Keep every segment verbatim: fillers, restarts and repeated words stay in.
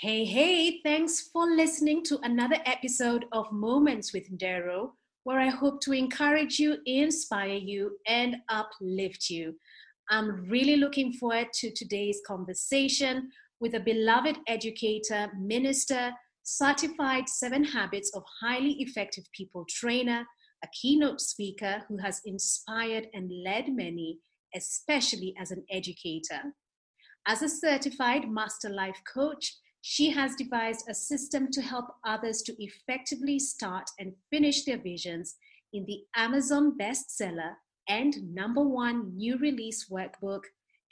Hey, hey, thanks for listening to another episode of Moments with Darrow, where I hope to encourage you, inspire you, and uplift you. I'm really looking forward to today's conversation with a beloved educator, minister, certified Seven Habits of Highly Effective People trainer, a keynote speaker who has inspired and led many, especially as an educator. As a certified master life coach, she has devised a system to help others to effectively start and finish their visions in the Amazon bestseller and number one new release workbook,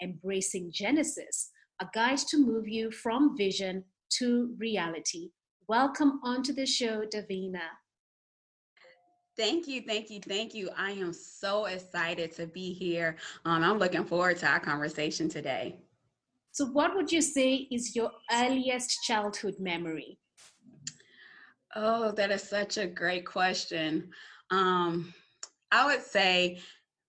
Embracing Genesis, a guide to move you from vision to reality. Welcome onto the show, Davina. Thank you, thank you, thank you. I am so excited to be here. Um, I'm looking forward to our conversation today. So what would you say is your earliest childhood memory? Oh, that is such a great question. Um, I would say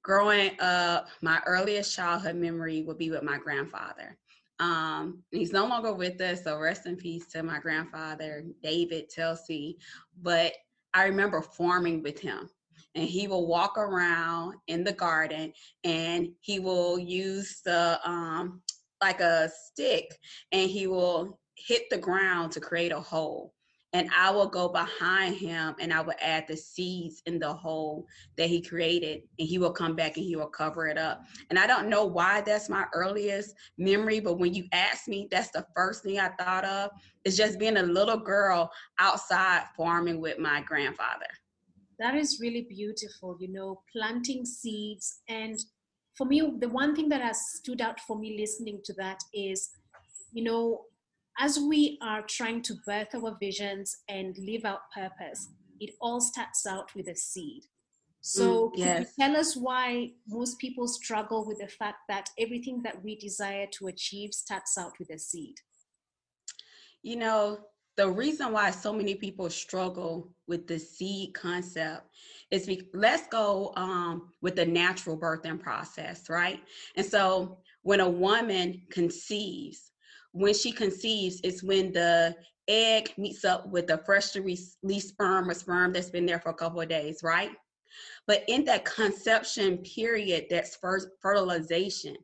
growing up, my earliest childhood memory would be with my grandfather. Um, he's no longer with us, so rest in peace to my grandfather, David Telsey. But I remember farming with him. And he will walk around in the garden and he will use the... Um, like a stick, and he will hit the ground to create a hole. And I will go behind him and I will add the seeds in the hole that he created, and he will come back and he will cover it up. And I don't know why that's my earliest memory, but when you asked me, that's the first thing I thought of. It's just being a little girl outside farming with my grandfather. That is really beautiful, you know, planting seeds. And for me, the one thing that has stood out for me listening to that is, you know, as we are trying to birth our visions and live out purpose, it all starts out with a seed. So mm, yes. Can you tell us why most people struggle with the fact that everything that we desire to achieve starts out with a seed? You know, the reason why so many people struggle with the seed concept is be, let's go um, with the natural birthing process, right? And so when a woman conceives, when she conceives, it's when the egg meets up with the freshly released sperm or sperm that's been there for a couple of days, right? But in that conception period, that's fertilization.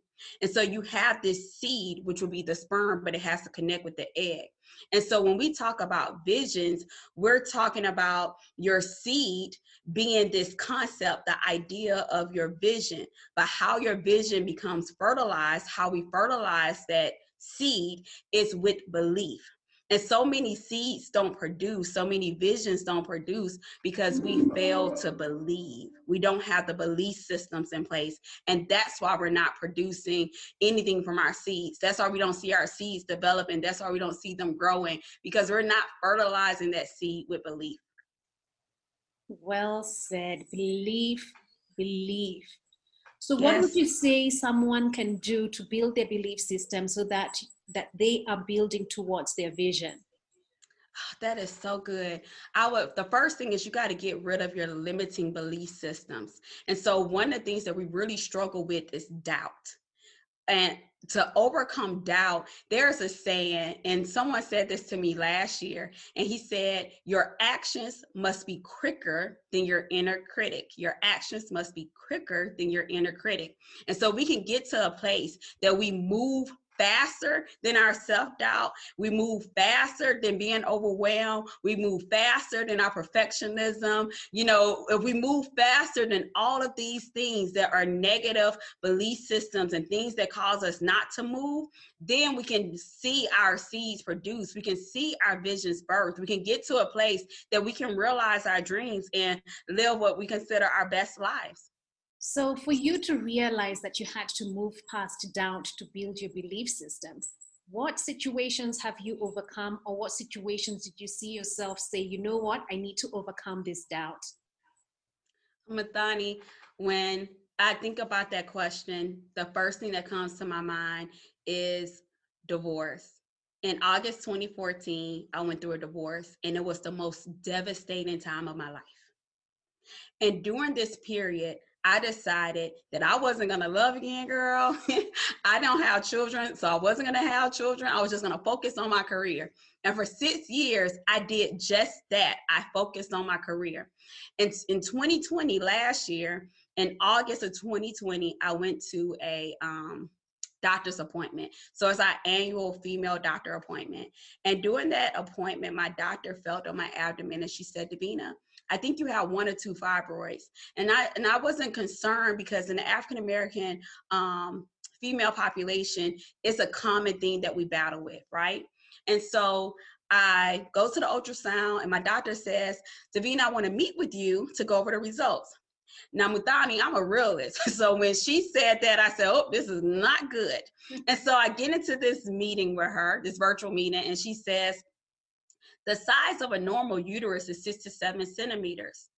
And so you have this seed, which will be the sperm, but it has to connect with the egg. And so when we talk about visions, we're talking about your seed being this concept, the idea of your vision, but how your vision becomes fertilized, how we fertilize that seed is with belief. And so many seeds don't produce, so many visions don't produce because we fail to believe. We don't have the belief systems in place. And that's why we're not producing anything from our seeds. That's why we don't see our seeds developing. That's why we don't see them growing, because we're not fertilizing that seed with belief. Well said. Belief, belief. So yes. What would you say someone can do to build their belief system so that that they are building towards their vision? Oh, that is so good. I would, the first thing is you got to get rid of your limiting belief systems. And so one of the things that we really struggle with is doubt. And to overcome doubt, there's a saying, and someone said this to me last year, and he said, your actions must be quicker than your inner critic. Your actions must be quicker than your inner critic. And so we can get to a place that we move faster than our self-doubt. We move faster than being overwhelmed. We move faster than our perfectionism. You know, if we move faster than all of these things that are negative belief systems and things that cause us not to move, then we can see our seeds produced. We can see our visions birthed. We can get to a place that we can realize our dreams and live what we consider our best lives. So for you to realize that you had to move past doubt to build your belief system, what situations have you overcome, or what situations did you see yourself say, you know what, I need to overcome this doubt? Mathani, when I think about that question, the first thing that comes to my mind is divorce. In August twenty fourteen, I went through a divorce, and it was the most devastating time of my life. And during this period, I decided that I wasn't going to love again, girl. I don't have children, so I wasn't going to have children. I was just going to focus on my career. And for six years, I did just that. I focused on my career. And in twenty twenty, last year, in August of twenty twenty, I went to a um, doctor's appointment. So it's our annual female doctor appointment. And during that appointment, my doctor felt on my abdomen and she said, "Davina, I think you have one or two fibroids." And I and I wasn't concerned because in the African-American um, female population, it's a common thing that we battle with, right? And so I go to the ultrasound and my doctor says, "Davina, I want to meet with you to go over the results." Now, Muthani, I'm a realist. So when she said that, I said, "Oh, this is not good." And so I get into this meeting with her, this virtual meeting, and she says, "The size of a normal uterus is six to seven centimeters,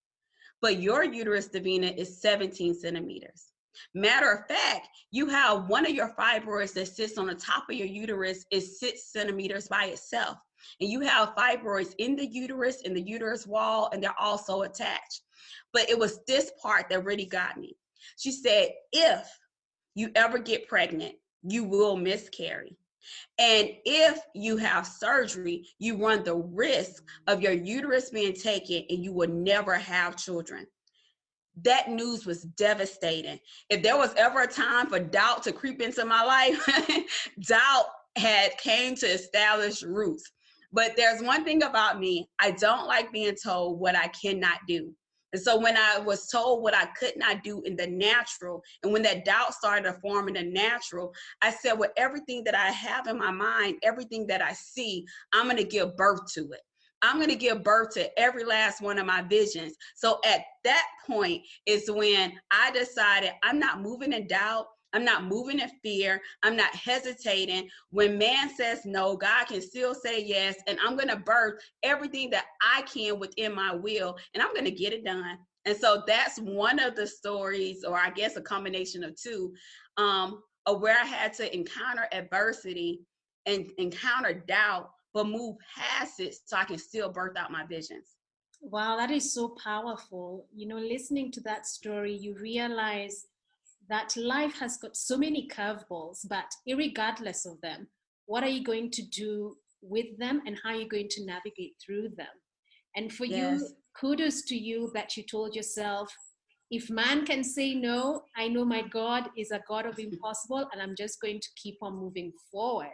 but your uterus, Davina, is seventeen centimeters. Matter of fact, you have one of your fibroids that sits on the top of your uterus is six centimeters by itself. And you have fibroids in the uterus, in the uterus wall, and they're also attached." But it was this part that really got me. She said, "If you ever get pregnant, you will miscarry. And if you have surgery, you run the risk of your uterus being taken and you will never have children." That news was devastating. If there was ever a time for doubt to creep into my life, doubt had came to establish roots. But there's one thing about me, I don't like being told what I cannot do. And so when I was told what I could not do in the natural, and when that doubt started to form in the natural, I said, with everything that I have in my mind, everything that I see, I'm going to give birth to it. I'm going to give birth to every last one of my visions. So at that point is when I decided I'm not moving in doubt. I'm not moving in fear. I'm not hesitating. When man says no, God can still say yes. And I'm going to birth everything that I can within my will, and I'm going to get it done. And so that's one of the stories, or I guess a combination of two, um, of where I had to encounter adversity and encounter doubt, but move past it so I can still birth out my visions. Wow, that is so powerful. You know, listening to that story, you realize that life has got so many curveballs, but irregardless of them, what are you going to do with them and how are you going to navigate through them? And for yes. you, kudos to you that you told yourself, if man can say no, I know my God is a God of impossible and I'm just going to keep on moving forward.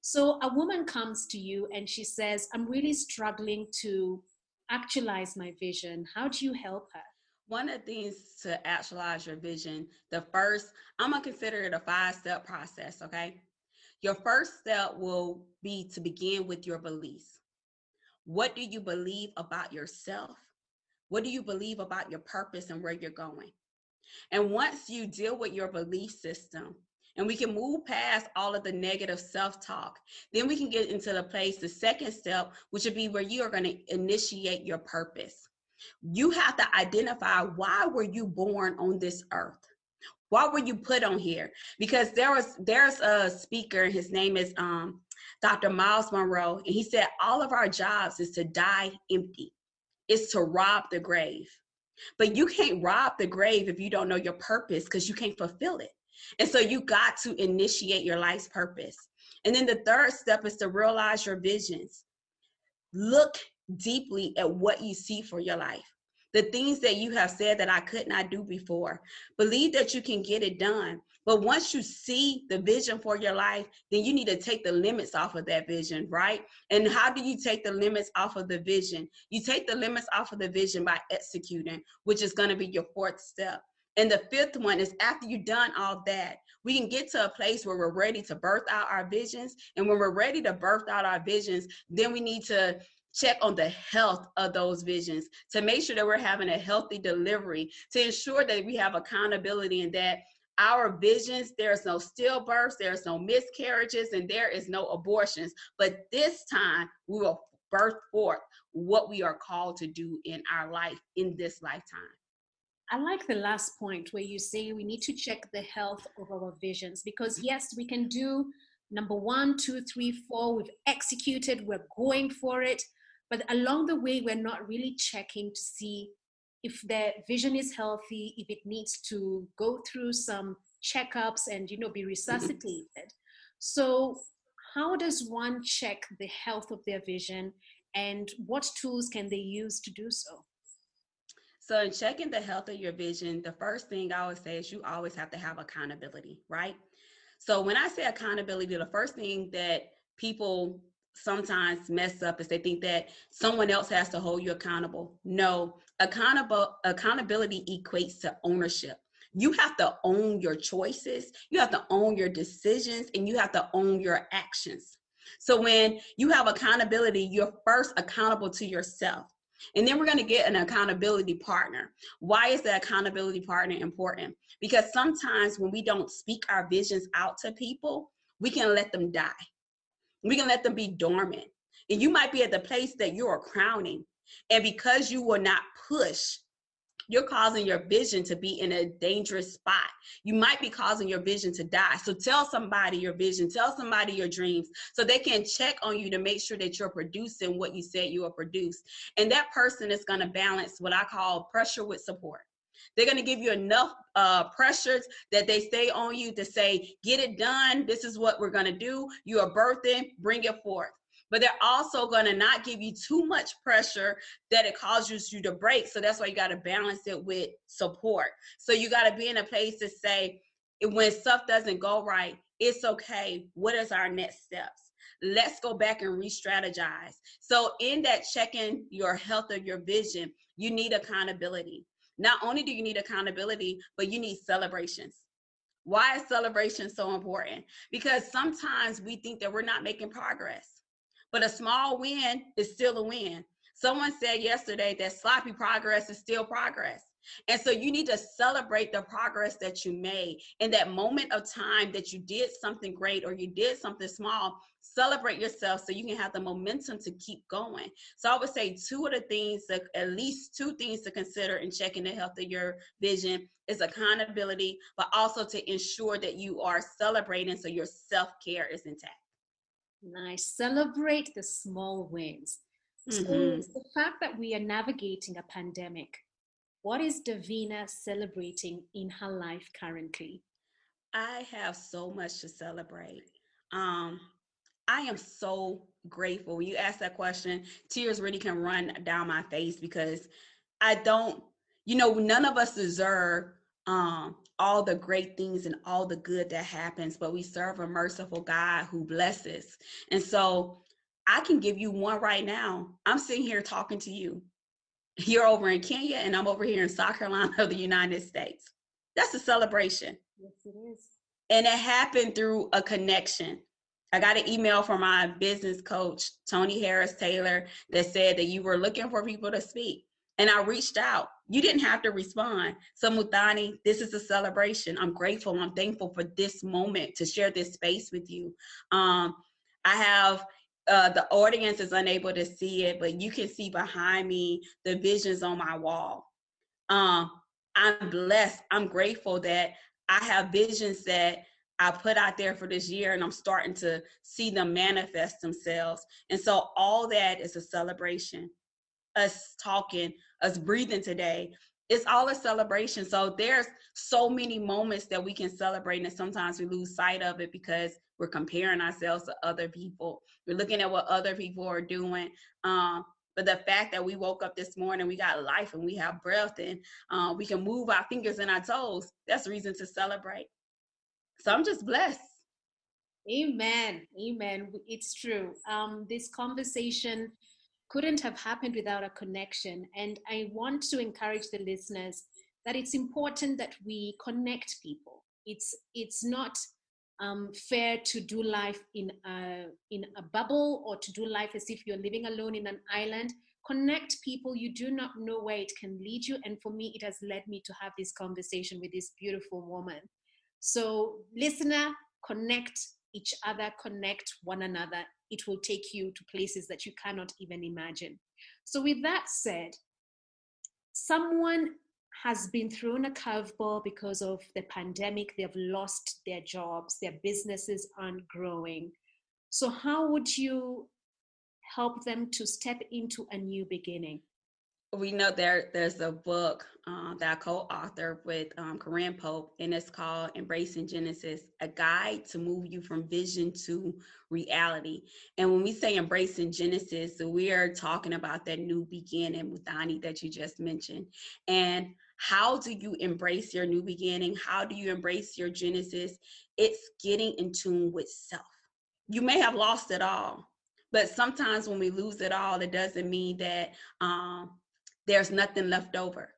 So a woman comes to you and she says, "I'm really struggling to actualize my vision." How do you help her? One of the things to actualize your vision, the first, I'm going to consider it a five-step process, okay? Your first step will be to begin with your beliefs. What do you believe about yourself? What do you believe about your purpose and where you're going? And once you deal with your belief system, and we can move past all of the negative self-talk, then we can get into the place, the second step, which would be where you are going to initiate your purpose. You have to identify, why were you born on this earth? Why were you put on here? Because there was there's a speaker, his name is um, Doctor Miles Monroe, and he said all of our jobs is to die empty. It's to rob the grave. But you can't rob the grave if you don't know your purpose, because you can't fulfill it. And so you got to initiate your life's purpose. And then the third step is to realize your visions. Look deeply at what you see for your life. The things that you have said that I could not do before. Believe that you can get it done. But once you see the vision for your life, then you need to take the limits off of that vision, right? And how do you take the limits off of the vision? You take the limits off of the vision by executing, which is going to be your fourth step. And the fifth one is, after you've done all that, we can get to a place where we're ready to birth out our visions. And when we're ready to birth out our visions, then we need to check on the health of those visions to make sure that we're having a healthy delivery, to ensure that we have accountability and that our visions, there's no stillbirths, there's no miscarriages, and there is no abortions. But this time we will birth forth what we are called to do in our life, in this lifetime. I like the last point where you say we need to check the health of our visions, because yes, we can do number one, two, three, four, we've executed, we're going for it. But along the way, we're not really checking to see if their vision is healthy, if it needs to go through some checkups and, you know, be resuscitated. So how does one check the health of their vision, and what tools can they use to do so? So in checking the health of your vision, the first thing I always say is you always have to have accountability, right? So when I say accountability, the first thing that people sometimes mess up is they think that someone else has to hold you accountable. No, accountable, accountability equates to ownership. You have to own your choices, you have to own your decisions, and you have to own your actions. So when you have accountability, you're first accountable to yourself. And then we're going to get an accountability partner. Why is the accountability partner important? Because sometimes when we don't speak our visions out to people, we can let them die. We can let them be dormant. And you might be at the place that you are crowning. And because you will not push, you're causing your vision to be in a dangerous spot. You might be causing your vision to die. So tell somebody your vision, tell somebody your dreams, so they can check on you to make sure that you're producing what you said you will produce. And that person is going to balance what I call pressure with support. They're going to give you enough uh, pressures that they stay on you to say, get it done. This is what we're going to do. You are birthing, bring it forth. But they're also going to not give you too much pressure that it causes you to break. So that's why you got to balance it with support. So you got to be in a place to say, when stuff doesn't go right, it's okay. What is our next steps? Let's go back and re-strategize. So in that checking your health of your vision, you need accountability. Not only do you need accountability, but you need celebrations. Why is celebration so important? Because sometimes we think that we're not making progress. But a small win is still a win. Someone said yesterday that sloppy progress is still progress. And so you need to celebrate the progress that you made. In that moment of time that you did something great or you did something small, celebrate yourself so you can have the momentum to keep going. So I would say two of the things, that, at least two things to consider in checking the health of your vision is accountability, but also to ensure that you are celebrating so your self-care is intact. Nice. Celebrate the small wins. Mm-hmm. So the fact that we are navigating a pandemic, what is Davina celebrating in her life currently? I have so much to celebrate. Um, I am so grateful. When you ask that question, tears really can run down my face because I don't, you know, none of us deserve um, all the great things and all the good that happens, but we serve a merciful God who blesses. And so I can give you one right now. I'm sitting here talking to you. You're over in Kenya and I'm over here in South Carolina of the United States. That's a celebration. Yes, it is. And it happened through a connection. I got an email from my business coach, Tony Harris Taylor, that said that you were looking for people to speak. And I reached out. You didn't have to respond. So Muthani, this is a celebration. I'm grateful. I'm thankful for this moment to share this space with you. Um, I have... Uh, the audience is unable to see it, but you can see behind me the visions on my wall. Um, I'm blessed. I'm grateful that I have visions that I put out there for this year, and I'm starting to see them manifest themselves. And so all that is a celebration. Us talking, us breathing today, it's all a celebration. So there's so many moments that we can celebrate, and sometimes we lose sight of it because we're comparing ourselves to other people. We're looking at what other people are doing. Um, but the fact that we woke up this morning, we got life and we have breath and uh, we can move our fingers and our toes, that's reason to celebrate. So I'm just blessed. Amen. Amen. It's true. Um, this conversation couldn't have happened without a connection. And I want to encourage the listeners that it's important that we connect people. It's, it's not... Um, fair to do life in a, in a bubble or to do life as if you're living alone in an island. Connect people. You do not know where it can lead you. And for me, it has led me to have this conversation with this beautiful woman. So listener, connect each other, connect one another. It will take you to places that you cannot even imagine. So with that said, someone has been thrown a curveball because of the pandemic. They've lost their jobs, their businesses aren't growing. So how would you help them to step into a new beginning? we know there there's a book uh, that I co-authored with um, Corinne Pope, and it's called Embracing Genesis, a guide to move you from vision to reality. And when we say embracing Genesis, so we are talking about that new beginning, Muthani, that you just mentioned. And how do you embrace your new beginning? How do you embrace your Genesis? It's getting in tune with self. You may have lost it all, but sometimes when we lose it all, it doesn't mean that um, there's nothing left over.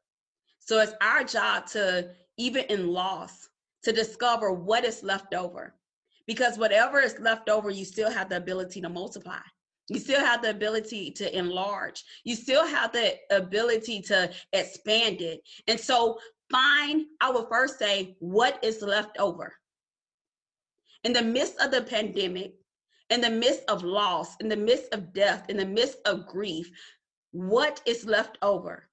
So it's our job to, even in loss, to discover what is left over, because whatever is left over, you still have the ability to multiply. You still have the ability to enlarge. You still have the ability to expand it. And so find, I would first say, what is left over. In the midst of the pandemic, in the midst of loss, in the midst of death, in the midst of grief, what is left over?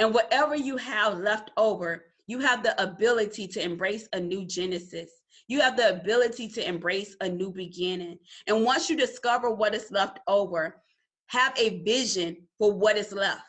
And whatever you have left over, you have the ability to embrace a new Genesis. You have the ability to embrace a new beginning. And once you discover what is left over, have a vision for what is left.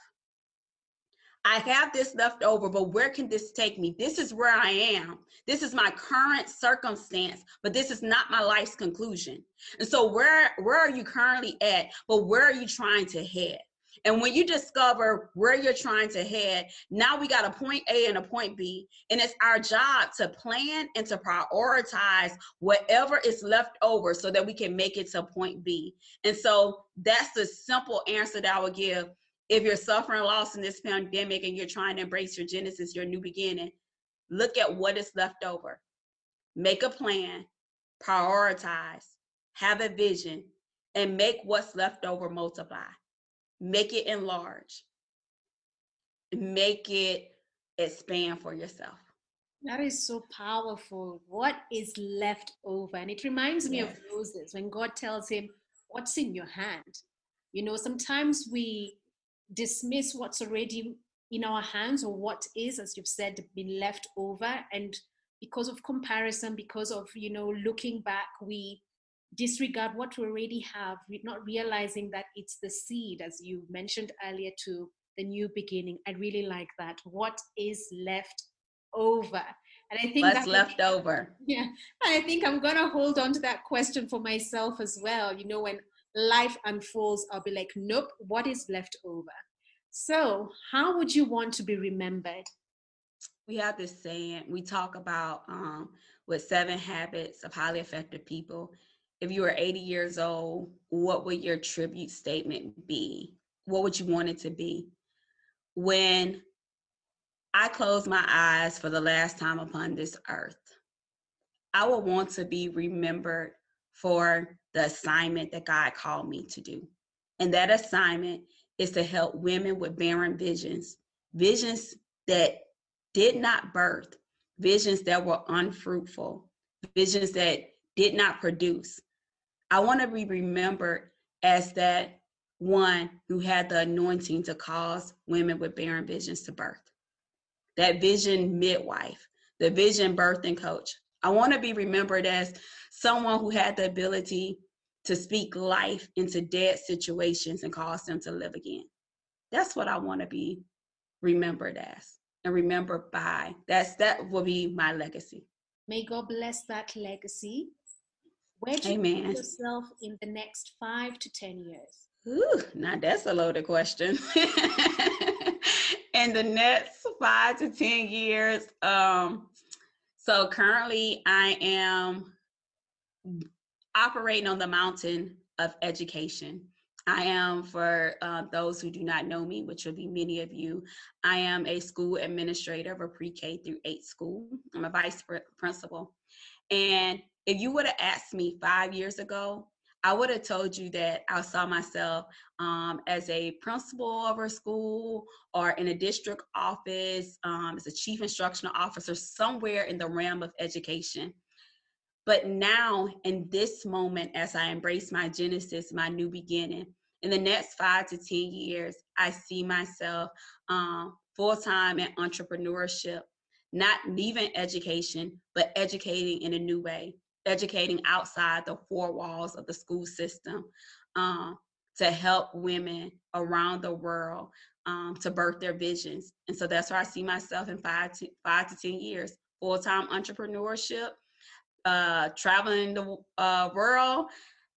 I have this left over, but where can this take me? This is where I am. This is my current circumstance, but this is not my life's conclusion. And so where, where are you currently at, but where are you trying to head? And when you discover where you're trying to head, now we got a point A and a point B, and it's our job to plan and to prioritize whatever is left over so that we can make it to point B. And so that's the simple answer that I would give. If you're suffering loss in this pandemic and you're trying to embrace your Genesis, your new beginning, look at what is left over. Make a plan, prioritize, have a vision, and make what's left over multiply. Make it enlarge. Make it expand for yourself. That is so powerful. What is left over? And it reminds me yes. of Moses when God tells him, what's in your hand? You know, sometimes we dismiss what's already in our hands, or what is, as you've said, been left over. And because of comparison, because of, you know, looking back, we disregard what we already have, not realizing that it's the seed, as you mentioned earlier, to the new beginning. I really like that. What is left over? And I think what's left over. Yeah. And I think I'm going to hold on to that question for myself as well. You know, when life unfolds, I'll be like, nope, what is left over? So how would you want to be remembered? We have this saying, we talk about um, with Seven Habits of Highly Effective People. If you were eighty years old, what would your tribute statement be? What would you want it to be? When I close my eyes for the last time upon this earth, I would want to be remembered for the assignment that God called me to do. And that assignment is to help women with barren visions, visions that did not birth, visions that were unfruitful, visions that did not produce. I want to be remembered as that one who had the anointing to cause women with barren visions to birth. That vision midwife, the vision birthing coach. I want to be remembered as someone who had the ability to speak life into dead situations and cause them to live again. That's what I want to be remembered as and remembered by. That's, that will be my legacy. May God bless that legacy. Where do Amen. You see yourself in the next five to ten years? Ooh, now that's a loaded question. In the next five to ten years, um, so currently I am operating on the mountain of education. I am, for uh, those who do not know me, which will be many of you, I am a school administrator of a pre-K through eight school. I'm a vice principal. And if you would have asked me five years ago, I would have told you that I saw myself um, as a principal of a school or in a district office, um, as a chief instructional officer, somewhere in the realm of education. But now, in this moment, as I embrace my Genesis, my new beginning, in the next five to ten years, I see myself um, full-time in entrepreneurship, not leaving education, but educating in a new way, educating outside the four walls of the school system, um, to help women around the world um, to birth their visions. And so that's where I see myself in five to, five to ten years, full-time entrepreneurship, uh, traveling the uh, world,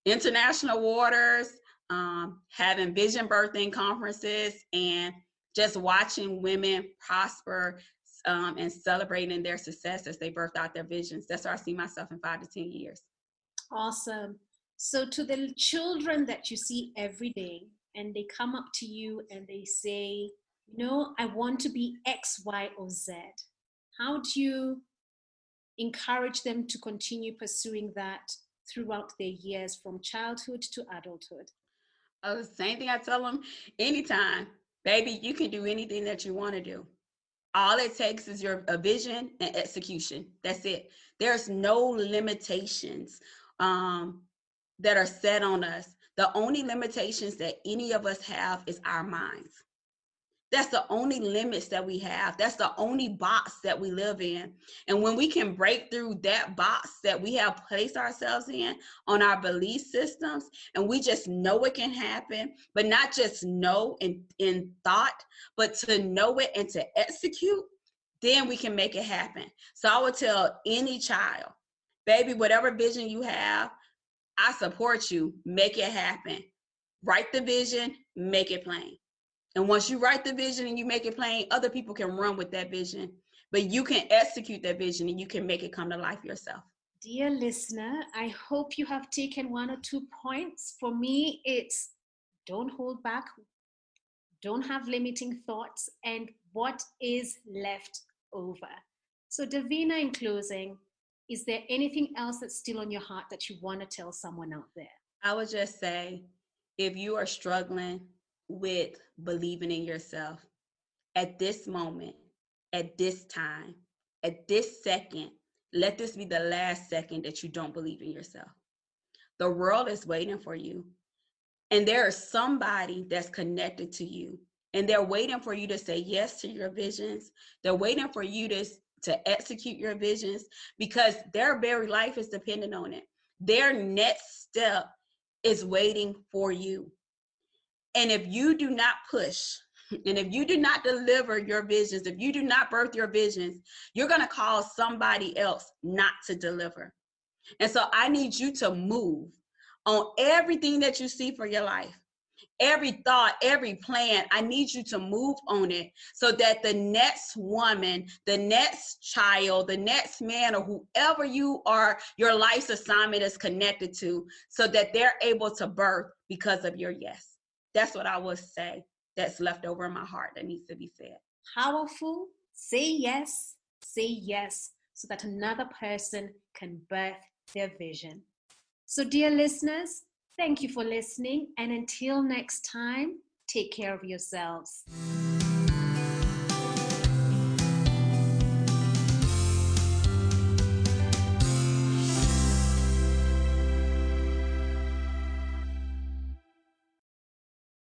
international waters, um, having vision birthing conferences, and just watching women prosper um, and celebrating their success as they birth out their visions. That's where I see myself in five to ten years. Awesome. So to the children that you see every day, and they come up to you and they say, you know, I want to be X, Y, or Z. How do you encourage them to continue pursuing that throughout their years from childhood to adulthood? Oh, the same thing I tell them anytime. Baby, you can do anything that you want to do. All it takes is your a vision and execution. That's it. There's no limitations um, that are set on us. The only limitations that any of us have is our minds. That's the only limits that we have. That's the only box that we live in. And when we can break through that box that we have placed ourselves in on our belief systems, and we just know it can happen, but not just know in, in thought, but to know it and to execute, then we can make it happen. So I would tell any child, baby, whatever vision you have, I support you, make it happen. Write the vision, make it plain. And once you write the vision and you make it plain, other people can run with that vision, but you can execute that vision and you can make it come to life yourself. Dear listener, I hope you have taken one or two points. For me, it's don't hold back, don't have limiting thoughts, and what is left over. So Davina, in closing, is there anything else that's still on your heart that you want to tell someone out there? I would just say, if you are struggling with believing in yourself at this moment, at this time, at this second, let this be the last second that you don't believe in yourself. The world is waiting for you, and there is somebody that's connected to you, and they're waiting for you to say yes to your visions. They're waiting for you to to execute your visions, because their very life is dependent on it. Their next step is waiting for you. And if you do not push, and if you do not deliver your visions, if you do not birth your visions, you're going to cause somebody else not to deliver. And so I need you to move on everything that you see for your life. Every thought, every plan, I need you to move on it so that the next woman, the next child, the next man, or whoever you are, your life's assignment is connected to, so that they're able to birth because of your yes. That's what I will say that's left over in my heart that needs to be said. Powerful. Say yes, say yes, so that another person can birth their vision. So dear listeners, thank you for listening. And until next time, take care of yourselves.